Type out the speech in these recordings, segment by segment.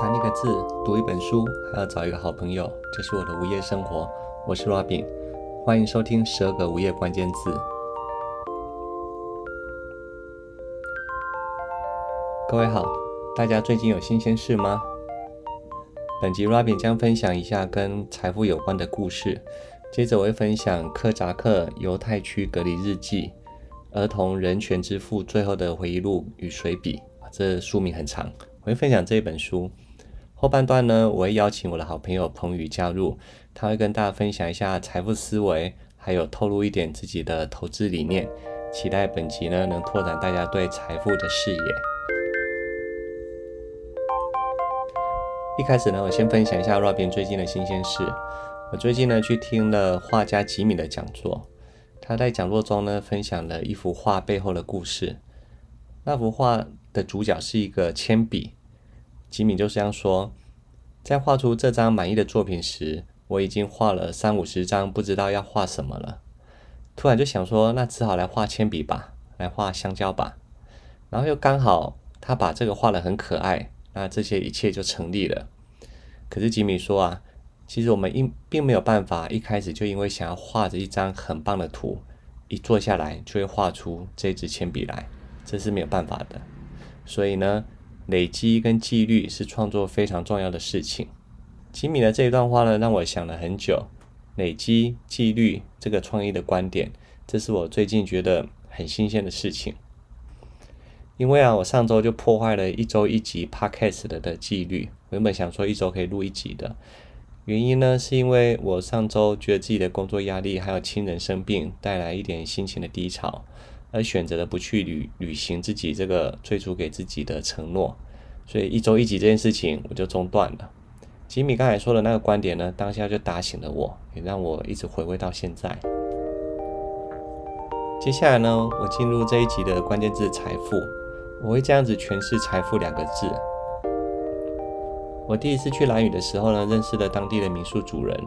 弹一个字，读一本书，还要找一个好朋友，这是我的无业生活。我是 Robin， 欢迎收听12个无业关键字。各位好，大家最近有新鲜事吗？本集 Robin 将分享一下跟财富有关的故事，接着我会分享科扎克犹太区隔离日记、儿童人权之父最后的回忆录与随笔，这书名很长，我会分享这本书。后半段呢，我会邀请我的好朋友彭宇加入，他会跟大家分享一下财富思维，还有透露一点自己的投资理念。期待本集呢能拓展大家对财富的视野。一开始呢，我先分享一下 Robin 最近的新鲜事。我最近呢去听了画家吉米的讲座，他在讲座中呢分享了一幅画背后的故事。那幅画的主角是一个铅笔。吉米就这样说，在画出这张满意的作品时，我已经画了30-50张，不知道要画什么了。突然就想说，那只好来画铅笔吧，来画香蕉吧。然后又刚好他把这个画得很可爱，那这些一切就成立了。可是吉米说啊，其实我们并没有办法一开始就因为想要画着一张很棒的图，一坐下来就会画出这支铅笔来，这是没有办法的。所以呢，累积跟纪律是创作非常重要的事情。吉米的这一段话呢，让我想了很久。累积、纪律这个创意的观点，这是我最近觉得很新鲜的事情。因为啊，我上周就破坏了1周1集 podcast 的纪律。我原本想说1周可以录1集的，原因呢，是因为我上周觉得自己的工作压力还有亲人生病带来一点心情的低潮，而选择了不去履行自己这个最初给自己的承诺，所以1周1集这件事情我就中断了。吉米刚才说的那个观点呢，当下就打醒了我，也让我一直回味到现在。接下来呢，我进入这一集的关键字财富，我会这样子诠释财富2个字。我第一次去兰屿的时候呢，认识了当地的民宿主人，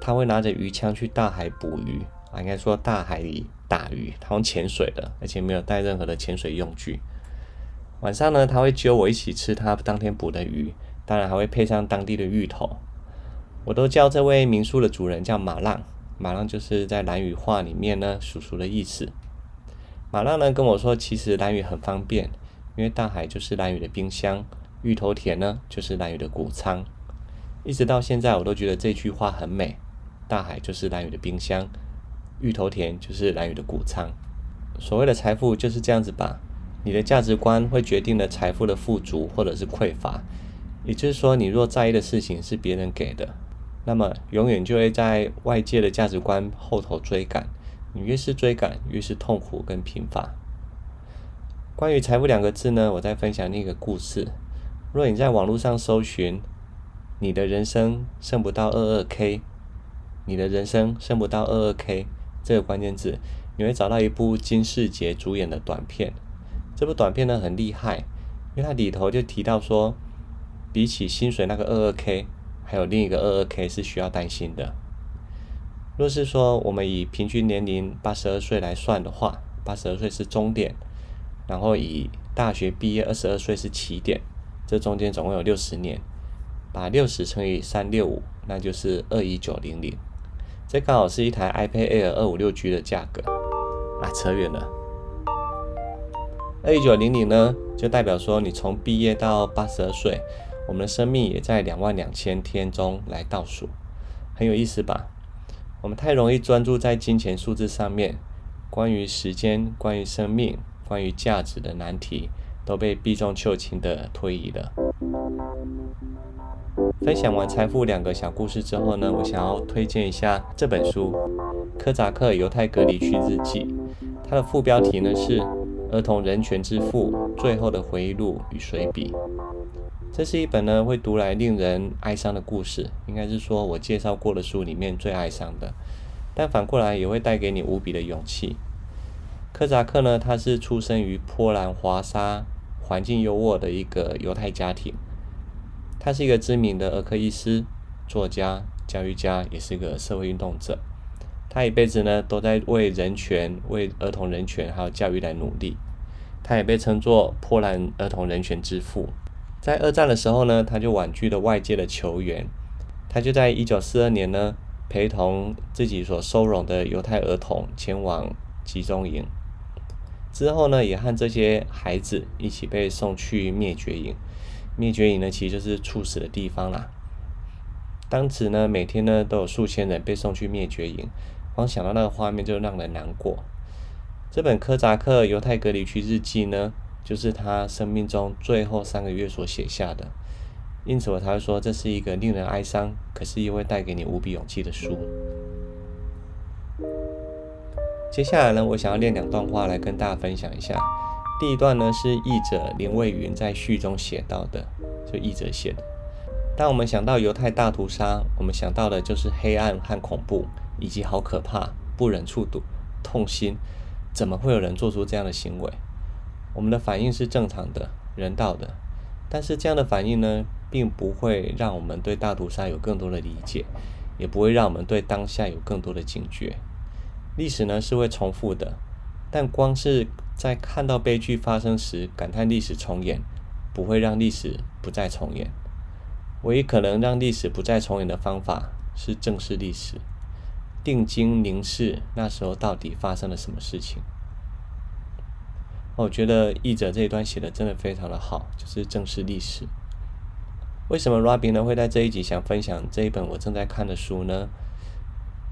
他会拿着鱼枪去大海捕鱼啊，应该说大海里打鱼，他用潜水的，而且没有带任何的潜水用具。晚上呢，他会揪我一起吃他当天捕的鱼，当然还会配上当地的芋头。我都叫这位民宿的主人叫马浪，马浪就是在兰屿话里面呢叔叔的意思。马浪呢跟我说，其实兰屿很方便，因为大海就是兰屿的冰箱，芋头田呢就是兰屿的谷仓。一直到现在我都觉得这句话很美，大海就是兰屿的冰箱，芋头田就是兰屿的谷仓。所谓的财富就是这样子吧，你的价值观会决定了财富的富足或者是匮乏。也就是说，你若在意的事情是别人给的，那么永远就会在外界的价值观后头追赶，你越是追赶越是痛苦跟贫乏。关于财富2个字呢，我再分享另一个故事。若你在网络上搜寻你的人生剩不到 22K， 你的人生剩不到 22K这个关键字，你会找到一部金世杰主演的短片。这部短片呢很厉害，因为它里头就提到说，比起薪水那个 22K， 还有另一个 22K 是需要担心的。若是说我们以平均年龄82岁来算的话，82岁是终点，然后以大学毕业22岁是起点，这中间总共有60年，把60乘以365，那就是21900。这刚好是一台 iPad Air 256G 的价格啊，扯远了。21900呢，就代表说你从毕业到82岁，我们的生命也在22000天中来倒数，很有意思吧？我们太容易专注在金钱数字上面，关于时间、关于生命、关于价值的难题，都被避重就轻的推移了。分享完财富2个小故事之后呢，我想要推荐一下这本书《科扎克犹太隔离区日记》，它的副标题呢是《儿童人权之父最后的回忆录与随笔》。这是一本呢会读来令人哀伤的故事，应该是说我介绍过的书里面最哀伤的，但反过来也会带给你无比的勇气。科扎克呢，他是出生于波兰华沙环境优渥的一个犹太家庭，他是一个知名的儿科医师、作家、教育家，也是一个社会运动者。他一辈子呢都在为人权、为儿童人权还有教育来努力。他也被称作波兰儿童人权之父。在二战的时候呢，他就婉拒了外界的求援，他就在1942年呢，陪同自己所收容的犹太儿童前往集中营，之后呢，也和这些孩子一起被送去灭绝营。灭绝营呢，其实就是处死的地方啦。当时呢，每天呢都有数千人被送去灭绝营，光想到那个画面就让人难过。这本科扎克犹太隔离区日记呢，就是他生命中最后3个月所写下的，因此我才会说这是一个令人哀伤，可是又会带给你无比勇气的书。接下来呢，我想要念2段话来跟大家分享一下。第一段呢，是译者林蔚云在序中写到的，就译者写的。当我们想到犹太大屠杀，我们想到的就是黑暗和恐怖，以及好可怕，不忍触睹，痛心，怎么会有人做出这样的行为？我们的反应是正常的，人道的，但是这样的反应呢，并不会让我们对大屠杀有更多的理解，也不会让我们对当下有更多的警觉。历史呢，是会重复的，但光是在看到悲剧发生时感叹历史重演，不会让历史不再重演。唯一可能让历史不再重演的方法是正视历史，定睛凝视那时候到底发生了什么事情。我觉得译者这一段写的真的非常的好，就是正视历史。为什么 Robin 呢会在这一集想分享这一本我正在看的书呢？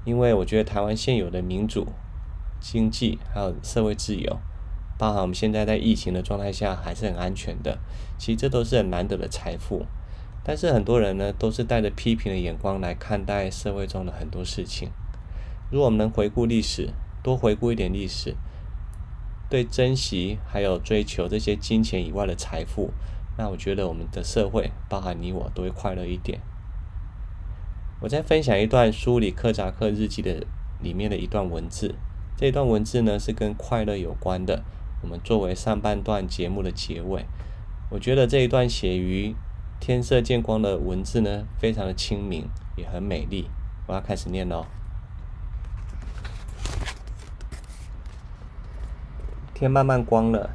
因为我觉得台湾现有的民主、经济还有社会自由，包含我们现在在疫情的状态下还是很安全的，其实这都是很难得的财富。但是很多人呢都是带着批评的眼光来看待社会中的很多事情。如果我们能回顾历史，多回顾一点历史，对珍惜还有追求这些金钱以外的财富，那我觉得我们的社会，包含你我，都会快乐一点。我再分享一段梳理柯扎克日记的里面的一段文字，这一段文字呢是跟快乐有关的，我们作为上半段节目的结尾。我觉得这一段写于天色渐光的文字呢非常的清明，也很美丽。我要开始念咯。天慢慢光了，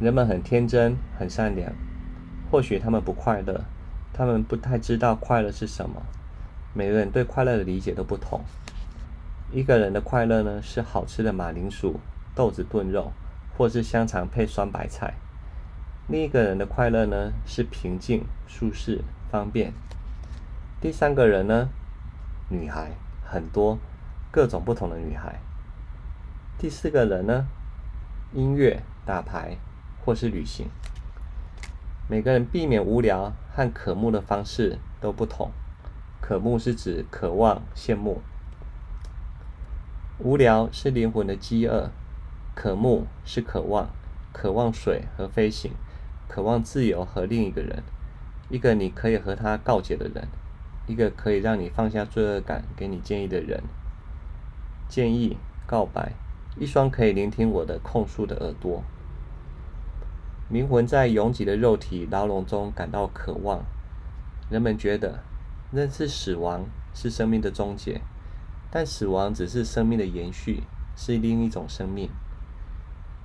人们很天真很善良，或许他们不快乐，他们不太知道快乐是什么，每个人对快乐的理解都不同。一个人的快乐呢，是好吃的马铃薯、豆子炖肉，或是香肠配酸白菜。另一个人的快乐呢，是平静、舒适、方便。第三个人呢，女孩，很多各种不同的女孩。第四个人呢，音乐、打牌或是旅行。每个人避免无聊和渴慕的方式都不同，渴慕是指渴望、羡慕。无聊是灵魂的饥饿，渴慕是渴望，渴望水和飞行，渴望自由和另一个人，一个你可以和他告解的人，一个可以让你放下罪恶感、给你建议的人。建议、告白，一双可以聆听我的控诉的耳朵。灵魂在拥挤的肉体牢笼中感到渴望，人们觉得认识死亡是生命的终结，但死亡只是生命的延续，是另一种生命。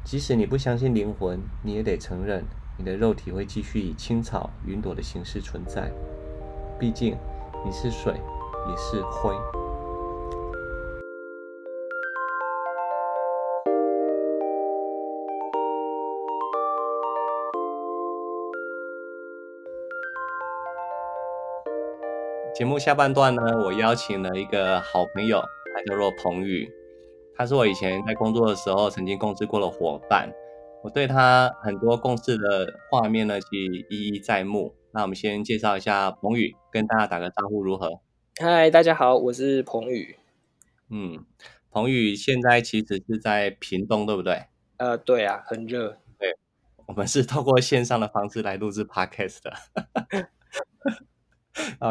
即使你不相信灵魂，你也得承认你的肉体会继续以青草、云朵的形式存在，毕竟你是水，也是灰。节目下半段呢，我邀请了一个好朋友，他叫做彭宇，他是我以前在工作的时候曾经共事过的伙伴，我对他很多共事的画面呢，其实一一在目。那我们先介绍一下彭宇，跟大家打个招呼如何？嗨，大家好，我是彭宇。彭宇现在其实是在屏东，对不对？对啊，很热。对，我们是透过线上的方式来录制 podcast 的。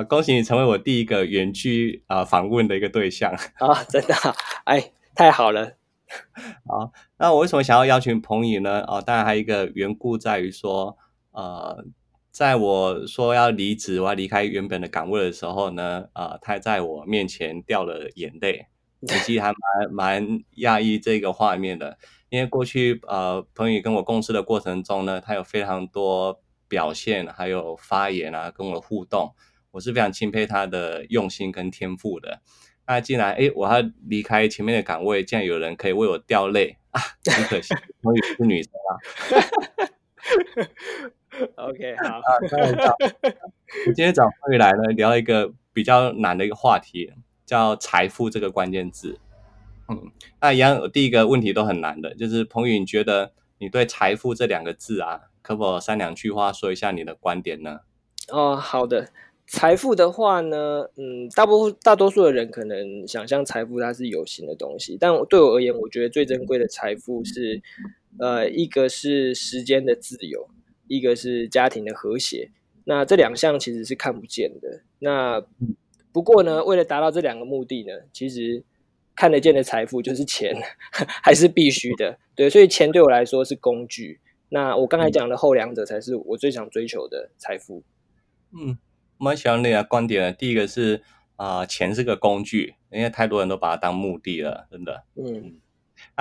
恭喜你成为我第一个远距访问的一个对象啊！真的，哎，太好了。好，那我为什么想要邀请彭宇呢？当然还有一个缘故在于说，在我说要离职，我要离开原本的岗位的时候呢，他在我面前掉了眼泪，我其实还蛮讶异这个画面的，因为过去彭宇跟我共事的过程中呢，他有非常多表现还有发言啊，跟我的互动，我是非常钦佩他的用心跟天赋的。那既然我要离开前面的岗位，竟然有人可以为我掉泪啊，很可惜我也是女生啊。OK 好，今天找方宇来呢聊一个比较难的一个话题，叫财富这个关键字。那一样第一个问题都很难的，就是彭宇，你觉得你对财富这两个字啊，可否三两句话说一下你的观点呢？好的，财富的话呢，大多数的人可能想象财富它是有形的东西，但对我而言，我觉得最珍贵的财富是，一个是时间的自由，一个是家庭的和谐。那这两项其实是看不见的。那不过呢，为了达到这两个目的呢，其实看得见的财富就是钱，还是必须的。对，所以钱对我来说是工具。那我刚才讲的后两者才是我最想追求的财富。我蛮喜欢你的观点的。第一个是钱是个工具，因为太多人都把它当目的了，真的。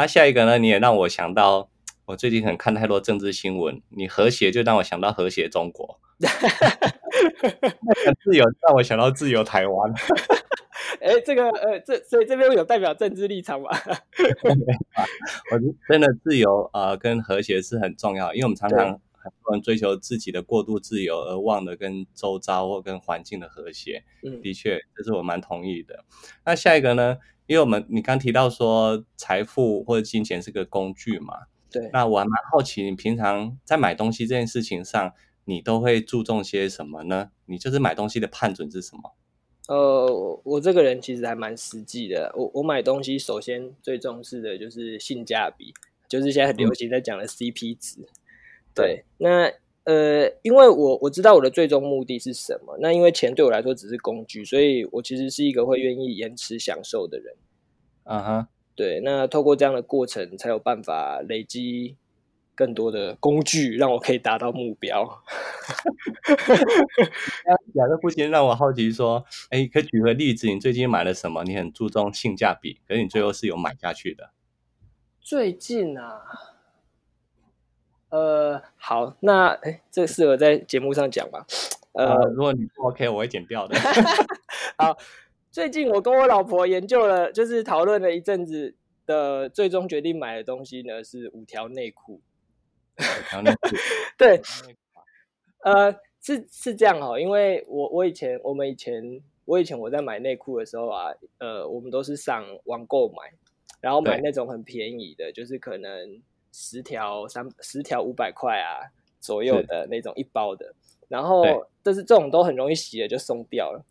下一个呢，你也让我想到，我最近可能看太多政治新闻，你和谐就让我想到和谐中国，自由让我想到自由台湾。所以这边有代表政治立场吧？我真的自由跟和谐是很重要，因为我们常常很多人追求自己的过度自由，而忘了跟周遭或跟环境的和谐。的确，这是我蛮同意的。那下一个呢？因为你刚提到说财富或者金钱是个工具嘛，对。那我还蛮好奇，你平常在买东西这件事情上，你都会注重些什么呢？你就是买东西的判准是什么？我这个人其实还蛮实际的。我买东西首先最重视的就是性价比，就是现在很流行在讲的 CP 值。对，那因为我知道我的最终目的是什么，那因为钱对我来说只是工具，所以我其实是一个会愿意延迟享受的人。对，那透过这样的过程，才有办法累积更多的工具，让我可以达到目标。假设不禁让我好奇说，可以举个例子，你最近买了什么？你很注重性价比，可是你最后是有买下去的。最近啊，好，那这适合在节目上讲吧。如果你不 OK， 我会剪掉的。好，最近我跟我老婆研究了，就是讨论了一阵子的，最终决定买的东西呢是5条内裤。对，是这样因为我以前我在买内裤的时候啊，我们都是上网购买，然后买那种很便宜的，就是可能10条500块啊左右的那种一包的，然后这种都很容易洗了就送掉了，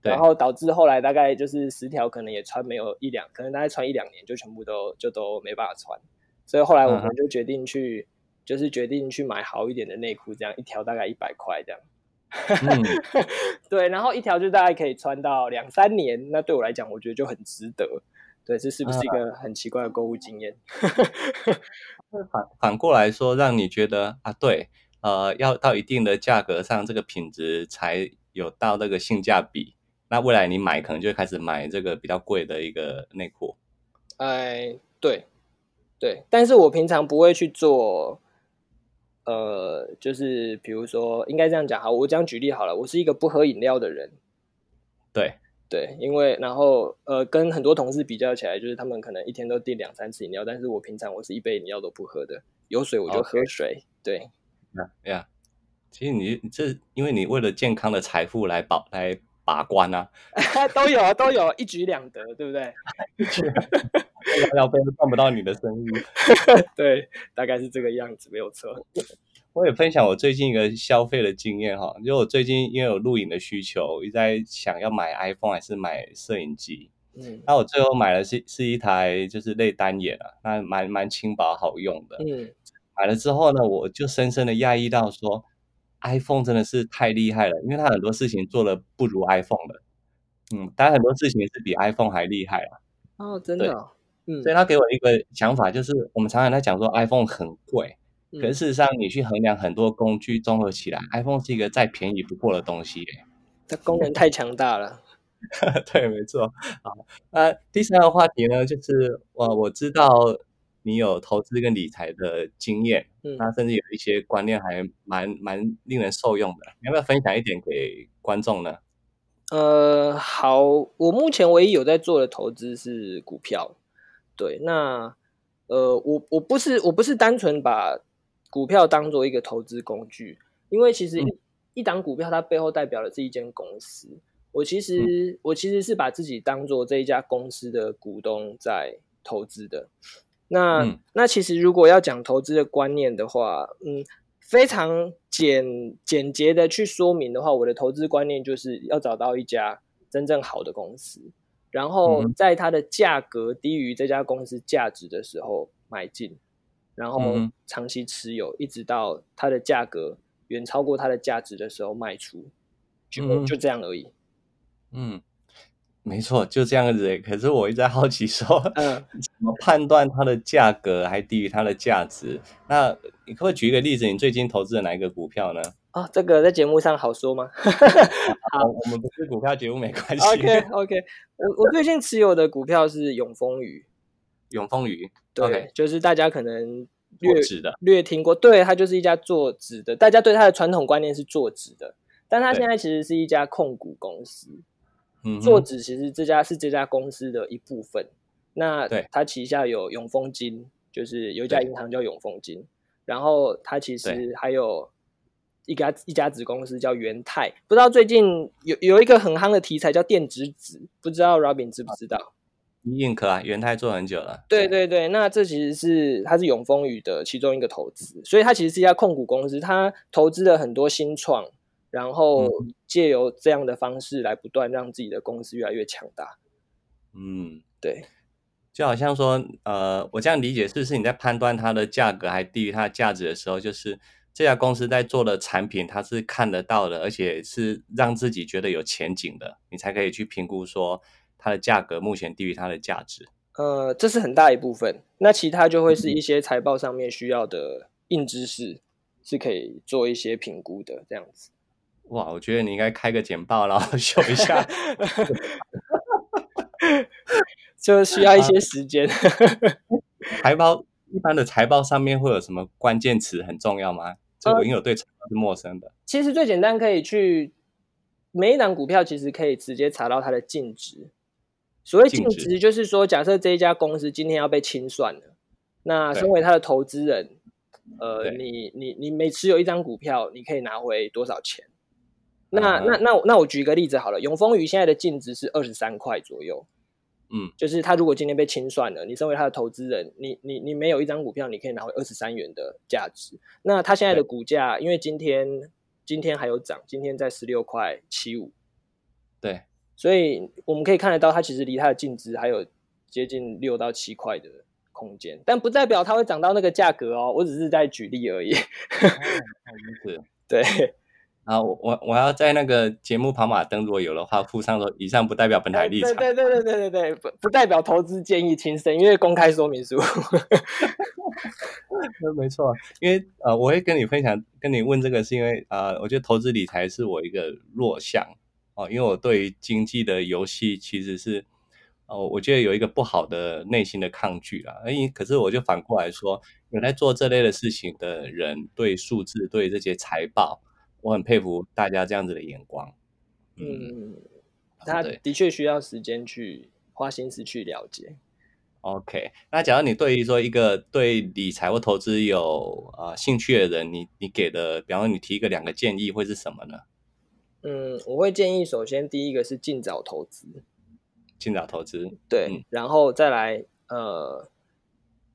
然后导致后来大概就是10条可能也穿没有可能大概穿1-2年就全部都没办法穿，所以后来我们就决定去。就是决定去买好一点的内裤，这样一条大概100块这样。对，然后一条就大概可以穿到2-3年，那对我来讲，我觉得就很值得。对，这是不是一个很奇怪的购物经验？反过来说，让你觉得要到一定的价格上，这个品质才有到那个性价比。那未来你买可能就会开始买这个比较贵的一个内裤。对，但是我平常不会去做。就是比如说，应该这样讲，好，我这样举例好了。我是一个不喝饮料的人，对，因为然后跟很多同事比较起来，就是他们可能一天都订2-3次饮料，但是我平常我是一杯饮料都不喝的，有水我就喝水。对，其实因为你为了健康的财富来把关啊，都有，一举两得，对不对？要不然看不到你的生意。对，大概是这个样子，没有错。我也分享我最近一个消费的经验哈，就我最近因为有录影的需求，一直在想要买 iPhone 还是买摄影机。那我最后买的是一台就是类单眼啊，那蛮轻薄好用的。买了之后呢，我就深深的讶异到说 ，iPhone 真的是太厉害了，因为它很多事情做的不如 iPhone 的。当然很多事情是比 iPhone 还厉害啊。真的哦。所以他给我一个想法，就是我们常常在讲说 iPhone 很贵，可是事实上你去衡量很多工具综合起来，iPhone 是一个再便宜不过的东西它功能太强大了。对，没错。第三个话题呢，就是我知道你有投资跟理财的经验，那甚至有一些观念还蛮令人受用的，你要不要分享一点给观众呢？好，我目前唯一有在做的投资是股票。对，那我不是单纯把股票当做一个投资工具，因为其实一档股票它背后代表的是一间公司。我其实是把自己当做这一家公司的股东在投资的。那其实如果要讲投资的观念的话，非常简洁的去说明的话，我的投资观念就是要找到一家真正好的公司，然后在它的价格低于这家公司价值的时候买进，然后长期持有，一直到它的价格远超过它的价值的时候卖出，就这样而已。没错，就这样子。可是我一直在好奇说，怎么判断它的价格还低于它的价值？那你可不可以举一个例子，你最近投资了哪一个股票呢？哦，这个在节目上好说吗？好，我们不是股票节目，没关系。OK， 我最近持有的股票是永丰余。永丰余，对，就是大家可能略听过，对，它就是一家做纸的，大家对它的传统观念是做纸的，但它现在其实是一家控股公司。做纸其实这家公司的一部分，那它旗下有永丰金，就是有一家银行叫永丰金，然后它其实还有一家子公司叫元泰，不知道最近有一个很夯的题材叫电子纸，不知道 Robin 知不知道？硬壳啊，元泰做很久了。对，那这其实是它是永丰余的其中一个投资，所以它其实是一家控股公司，它投资了很多新创。然后借由这样的方式来不断让自己的公司越来越强大。对，就好像说，我这样理解是不是你在判断它的价格还低于它的价值的时候，就是这家公司在做的产品它是看得到的，而且是让自己觉得有前景的，你才可以去评估说它的价格目前低于它的价值。这是很大一部分，那其他就会是一些财报上面需要的硬知识，是可以做一些评估的这样子。哇，我觉得你应该开个简报然后秀一下。就需要一些时间。财报，一般的财报上面会有什么关键词很重要吗？这我因为我对财报是陌生的。其实最简单可以去每一档股票其实可以直接查到它的净值。所谓净值就是说，假设这一家公司今天要被清算了，那身为它的投资人，你每持有一张股票你可以拿回多少钱？那我举一个例子好了，永丰余现在的净值是23块左右，就是他如果今天被清算了，你身为他的投资人，你没有一张股票，你可以拿回23元的价值。那他现在的股价，因为今天还有涨，今天在16块75，对，所以我们可以看得到，他其实离他的净值还有接近6到7块的空间，但不代表它会涨到那个价格哦，我只是在举例而已。对。啊，我要在那个节目跑马灯，如果有的话，附上说以上不代表本台立场。对，不代表投资建议轻生，因为公开说明书。没错，因为我会跟你分享，跟你问这个是因为我觉得投资理财是我一个弱项哦，因为我对于经济的游戏其实是我觉得有一个不好的内心的抗拒啦。可是我就反过来说，有在做这类的事情的人，对数字、对这些财报。我很佩服大家这样子的眼光。他的确需要时间去花心思去了解。OK， 那假如你对于说一个对理财或投资有兴趣的人，你给的，比方说你提一个2个建议会是什么呢？我会建议首先第一个是尽早投资。尽早投资，对，然后再来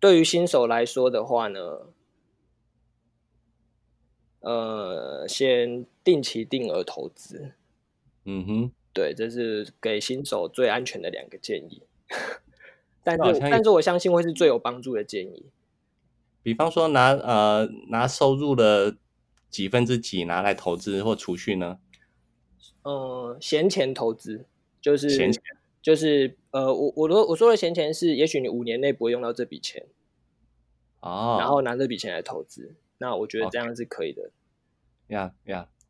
对于新手来说的话呢，先定期定额投资。对，这是给新手最安全的2个建议。但是我相信会是最有帮助的建议。比方说拿收入的几分之几拿来投资或储蓄呢？闲钱投资，就是闲钱，就是我说的闲钱是，也许你5年内不会用到这笔钱，然后拿这笔钱来投资。那我觉得这样是可以的。呀，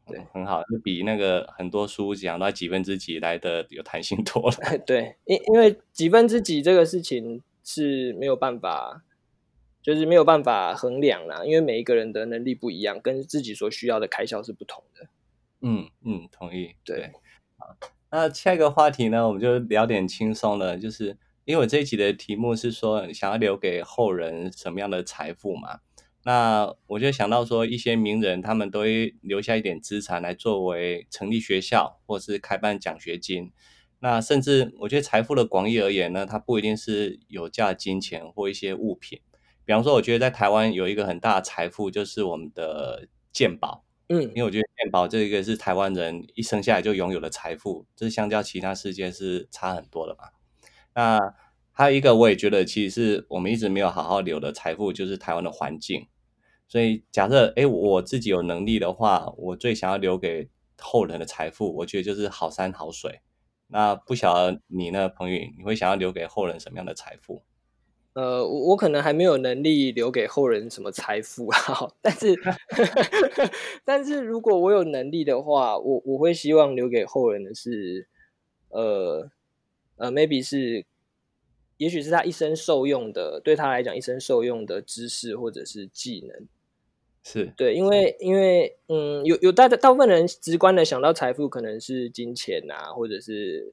对，很好，就比那个很多书讲到几分之几来的有弹性多了。对，因为几分之几这个事情是没有办法就是没有办法衡量啦，因为每一个人的能力不一样，跟自己所需要的开销是不同的。嗯嗯，同意。对，好，那下一个话题呢，我们就聊点轻松的，就是因为我这一集的题目是说想要留给后人什么样的财富嘛，那我就想到说一些名人他们都会留下一点资产来作为成立学校或是开办奖学金，那甚至我觉得财富的广义而言呢，它不一定是有价金钱或一些物品。比方说我觉得在台湾有一个很大的财富就是我们的健保，因为我觉得健保这个是台湾人一生下来就拥有的财富，这相较其他世界是差很多的嘛。那还有一个我也觉得其实是我们一直没有好好留的财富，就是台湾的环境。所以假设我自己有能力的话，我最想要留给后人的财富我觉得就是好山好水。那不晓得你呢，彭宇，你会想要留给后人什么样的财富？我可能还没有能力留给后人什么财富啊，但是如果我有能力的话，我会希望留给后人的是maybe 是也许是他一生受用的，对他来讲一生受用的知识或者是技能。是，对，因为有大部分人直观的想到财富可能是金钱啊，或者是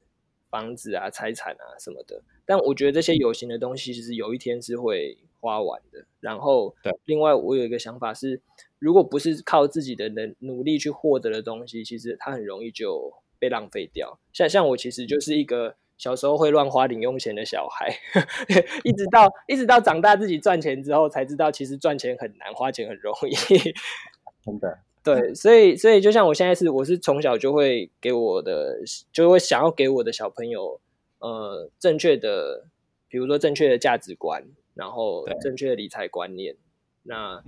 房子啊、财产啊什么的，但我觉得这些有形的东西其实有一天是会花完的。然后另外我有一个想法是，如果不是靠自己的努力去获得的东西，其实它很容易就被浪费掉。像我其实就是一个小时候会乱花零用钱的小孩一直到长大自己赚钱之后才知道其实赚钱很难，花钱很容易真的。对，所以就像我现在我是从小就会想要给我的小朋友正确的，比如说正确的价值观，然后正确的理财观念，那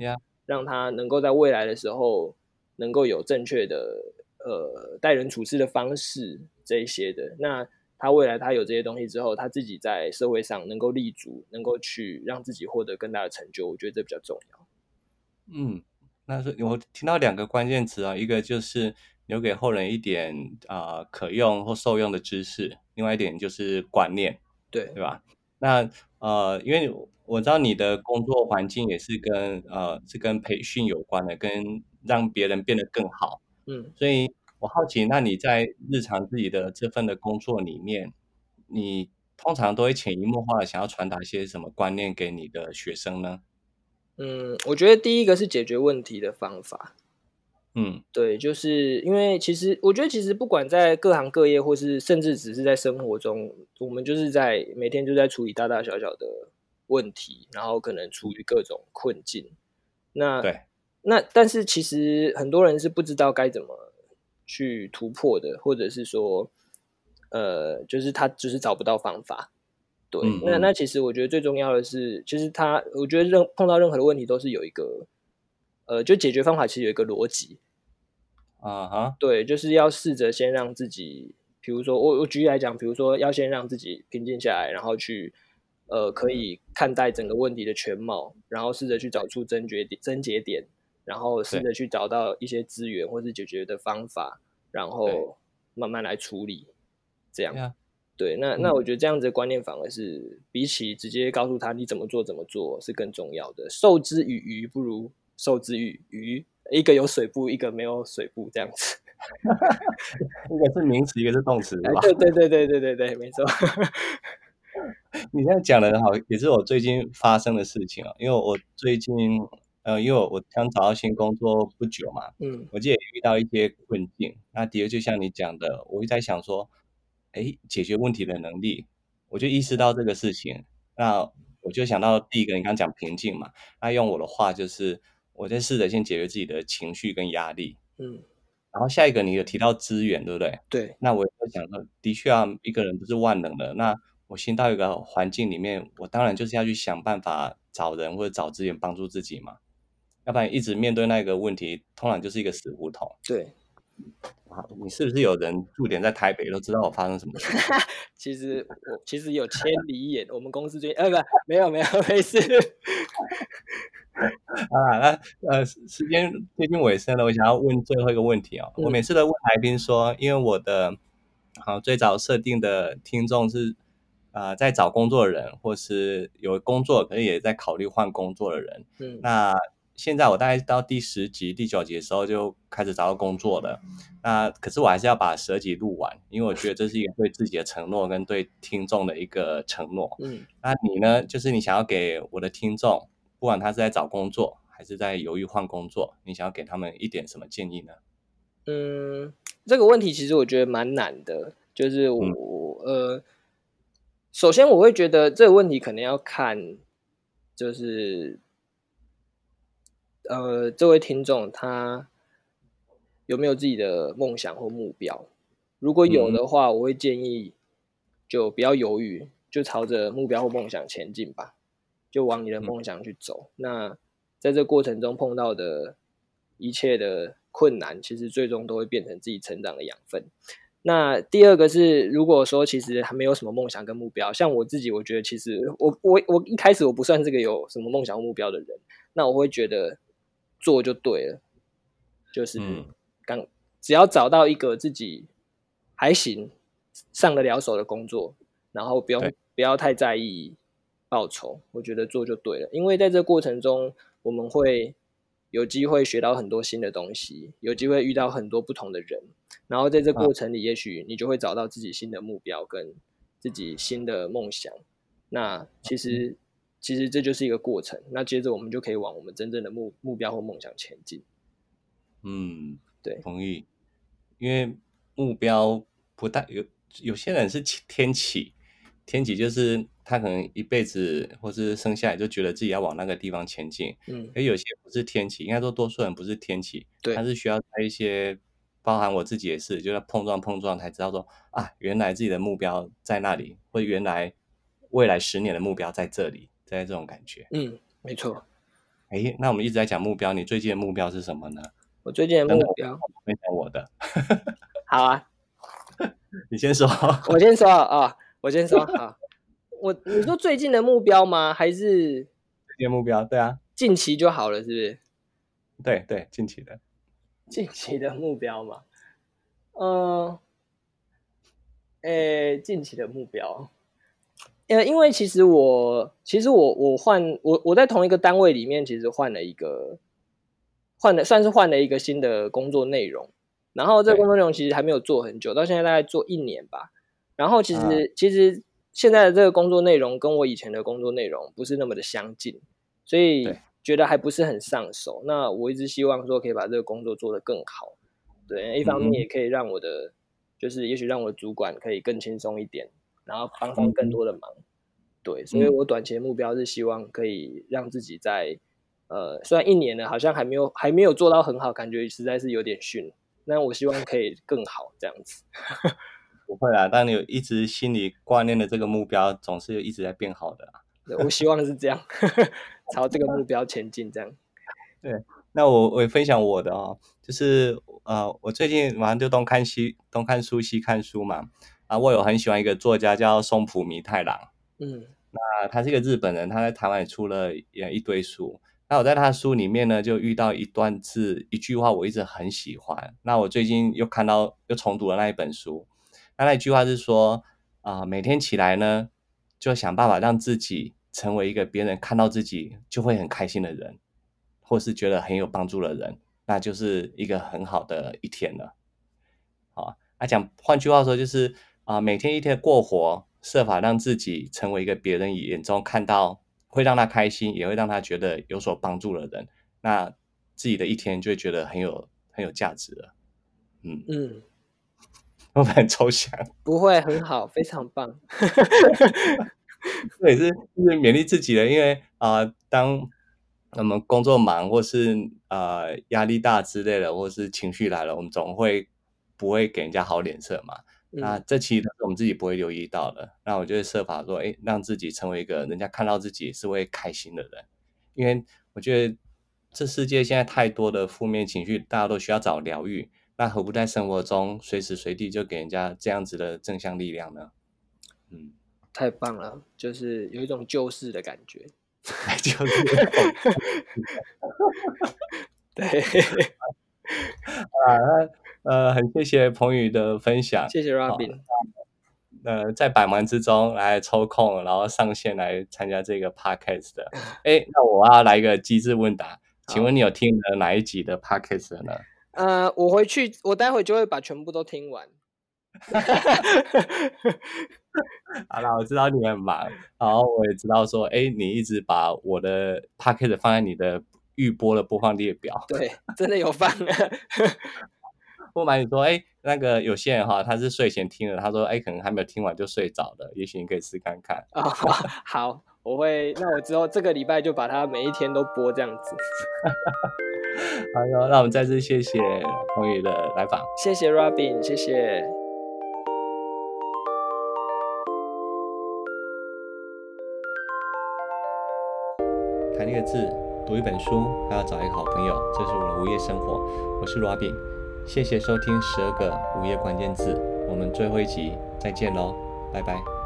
让他能够在未来的时候能够有正确的待人处事的方式这一些的，那他未来他有这些东西之后，他自己在社会上能够立足，能够去让自己获得更大的成就，我觉得这比较重要。嗯，那我听到两个关键词啊，一个就是留给后人一点可用或受用的知识，另外一点就是观念，对吧？那因为我知道你的工作环境也是跟培训有关的，跟让别人变得更好。嗯，所以我好奇，那你在日常自己的这份的工作里面，你通常都会潜移默化的想要传达一些什么观念给你的学生呢？我觉得第一个是解决问题的方法。嗯，对，就是因为其实我觉得其实不管在各行各业，或是甚至只是在生活中，我们就是在每天就在处理大大小小的问题，然后可能处于各种困境。但是其实很多人是不知道该怎么去突破的，或者是说就是他只是找不到方法。对，那其实我觉得最重要的是，其实我觉得碰到任何的问题都是有一个就解决方法其实有一个逻辑。对，就是要试着先让自己，比如说我举例来讲，比如说要先让自己平静下来，然后去可以看待整个问题的全貌，然后试着去找出症结点，然后试着去找到一些资源或是解决的方法，然后慢慢来处理这样。对，那我觉得这样子的观念反而是比起直接告诉他你怎么做是更重要的。授之以鱼不如授之以渔，一个有水部一个没有水部这样子一个是名词一个是动词。对，没错你现在讲的好，也是我最近发生的事情，因为我最近因为我刚找到新工作不久嘛，我记得也遇到一些困境。那的确就像你讲的，我一直在想说解决问题的能力，我就意识到这个事情。那我就想到第一个，你刚讲平静嘛，那用我的话就是，我在试着先解决自己的情绪跟压力。然后下一个你有提到资源，对不对？对。那我就想到，的确啊，一个人不是万能的。那我先到一个环境里面，我当然就是要去想办法找人或者找资源帮助自己嘛，要不然一直面对那个问题，通常就是一个死胡同。对。你是不是有人驻点在台北都知道我发生什么事其实有千里眼我们公司最没有没事时间接近尾声了，我想要问最后一个问题哦。我每次都问来宾说，因为我的最早设定的听众是在找工作的人，或是有工作可是也在考虑换工作的人。那现在我大概到第10集、第9集的时候就开始找到工作了。那可是我还是要把12集录完，因为我觉得这是一个对自己的承诺跟对听众的一个承诺。那你呢？就是你想要给我的听众，不管他是在找工作还是在犹豫换工作，你想要给他们一点什么建议呢？这个问题其实我觉得蛮难的，就是首先我会觉得这个问题可能要看，就是这位听众他有没有自己的梦想或目标。如果有的话，我会建议就不要犹豫，就朝着目标或梦想前进吧，就往你的梦想去走。那在这过程中碰到的一切的困难，其实最终都会变成自己成长的养分。那第二个是，如果说其实还没有什么梦想跟目标，像我自己，我觉得其实我一开始我不算这个有什么梦想目标的人，那我会觉得做就对了，就是只要找到一个自己还行上得了手的工作，然后不要太在意报酬，我觉得做就对了。因为在这过程中我们会有机会学到很多新的东西，有机会遇到很多不同的人，然后在这过程里也许你就会找到自己新的目标跟自己新的梦想。那其实这就是一个过程，那接着我们就可以往我们真正的目标或梦想前进。对，同意。因为目标不大，有些人是天启，就是他可能一辈子或是生下来就觉得自己要往那个地方前进。而有些不是天启，应该说多数人不是天启，他是需要在一些，包含我自己也是，就要碰撞才知道说啊，原来自己的目标在那里，或原来未来10年的目标在这里，在这种感觉。没错。那我们一直在讲目标，你最近的目标是什么呢？我最近的目标，分享我的。好啊，你先说。我先说好。你说最近的目标吗？还是最近的目标？对啊，近期就好了，是不是？对，近期的目标嘛。近期的目标，因为其实我在同一个单位里面，其实算是换了一个新的工作内容，然后这个工作内容其实还没有做很久，到现在大概做1年吧。然后其实现在的这个工作内容跟我以前的工作内容不是那么的相近，所以觉得还不是很上手。那我一直希望说可以把这个工作做得更好，对，一方面也可以让我的，就是也许让我的主管可以更轻松一点，然后帮上更多的忙。对，所以我短期的目标是希望可以让自己在虽然1年了，好像还没有做到很好，感觉实在是有点逊，那我希望可以更好这样子。不会啦，但你有一直心里挂念的这个目标，总是一直在变好的啦。对，我希望是这样，朝这个目标前进这样。对，那我也分享我的就是我最近马上就东看书西看书嘛。我有很喜欢一个作家叫松浦弥太郎。那他是一个日本人，他在台湾也出了一堆书。那我在他的书里面呢，就遇到一段字一句话，我一直很喜欢。那我最近又重读了那一本书。那一句话是说每天起来呢，就想办法让自己成为一个别人看到自己就会很开心的人，或是觉得很有帮助的人，那就是一个很好的一天了。换句话说就是每天一天过活，设法让自己成为一个别人眼中看到会让他开心，也会让他觉得有所帮助的人，那自己的一天就会觉得很有价值了。我很抽象。不会，很好，非常棒。对，是勉励自己的，因为当我们工作忙或是压力大之类的，或是情绪来了，我们总会不会给人家好脸色嘛。那这其实我们自己不会留意到的。那我就会设法说让自己成为一个人家看到自己是会开心的人，因为我觉得这世界现在太多的负面情绪，大家都需要找疗愈，那何不在生活中随时随地就给人家这样子的正向力量呢？太棒了，就是有一种救世的感觉。对。很谢谢彭宇的分享，谢谢 Robin。在百忙之中来抽空，然后上线来参加这个 podcast 的。哎，那我要来一个机智问答，请问你有听了哪一集的 podcast 呢？我回去，我待会就会把全部都听完。好了，我知道你很忙，然后我也知道说，哎，你一直把我的 podcast 放在你的预播的播放列表。对，真的有放。不瞒你说，哎，那个有些人哈，他是睡前听了，他说，哎，可能还没有听完就睡着了，也许你可以试看看。哦，好，那我之后这个礼拜就把它每一天都播这样子。好哟，那我们再次谢谢彭宇的来访，谢谢 Robin， 谢谢。谈一个字，读一本书，还要找一个好朋友，这是我的午夜生活。我是 Robin， 谢谢收听12个午夜关键字，我们最后一集再见咯，拜拜。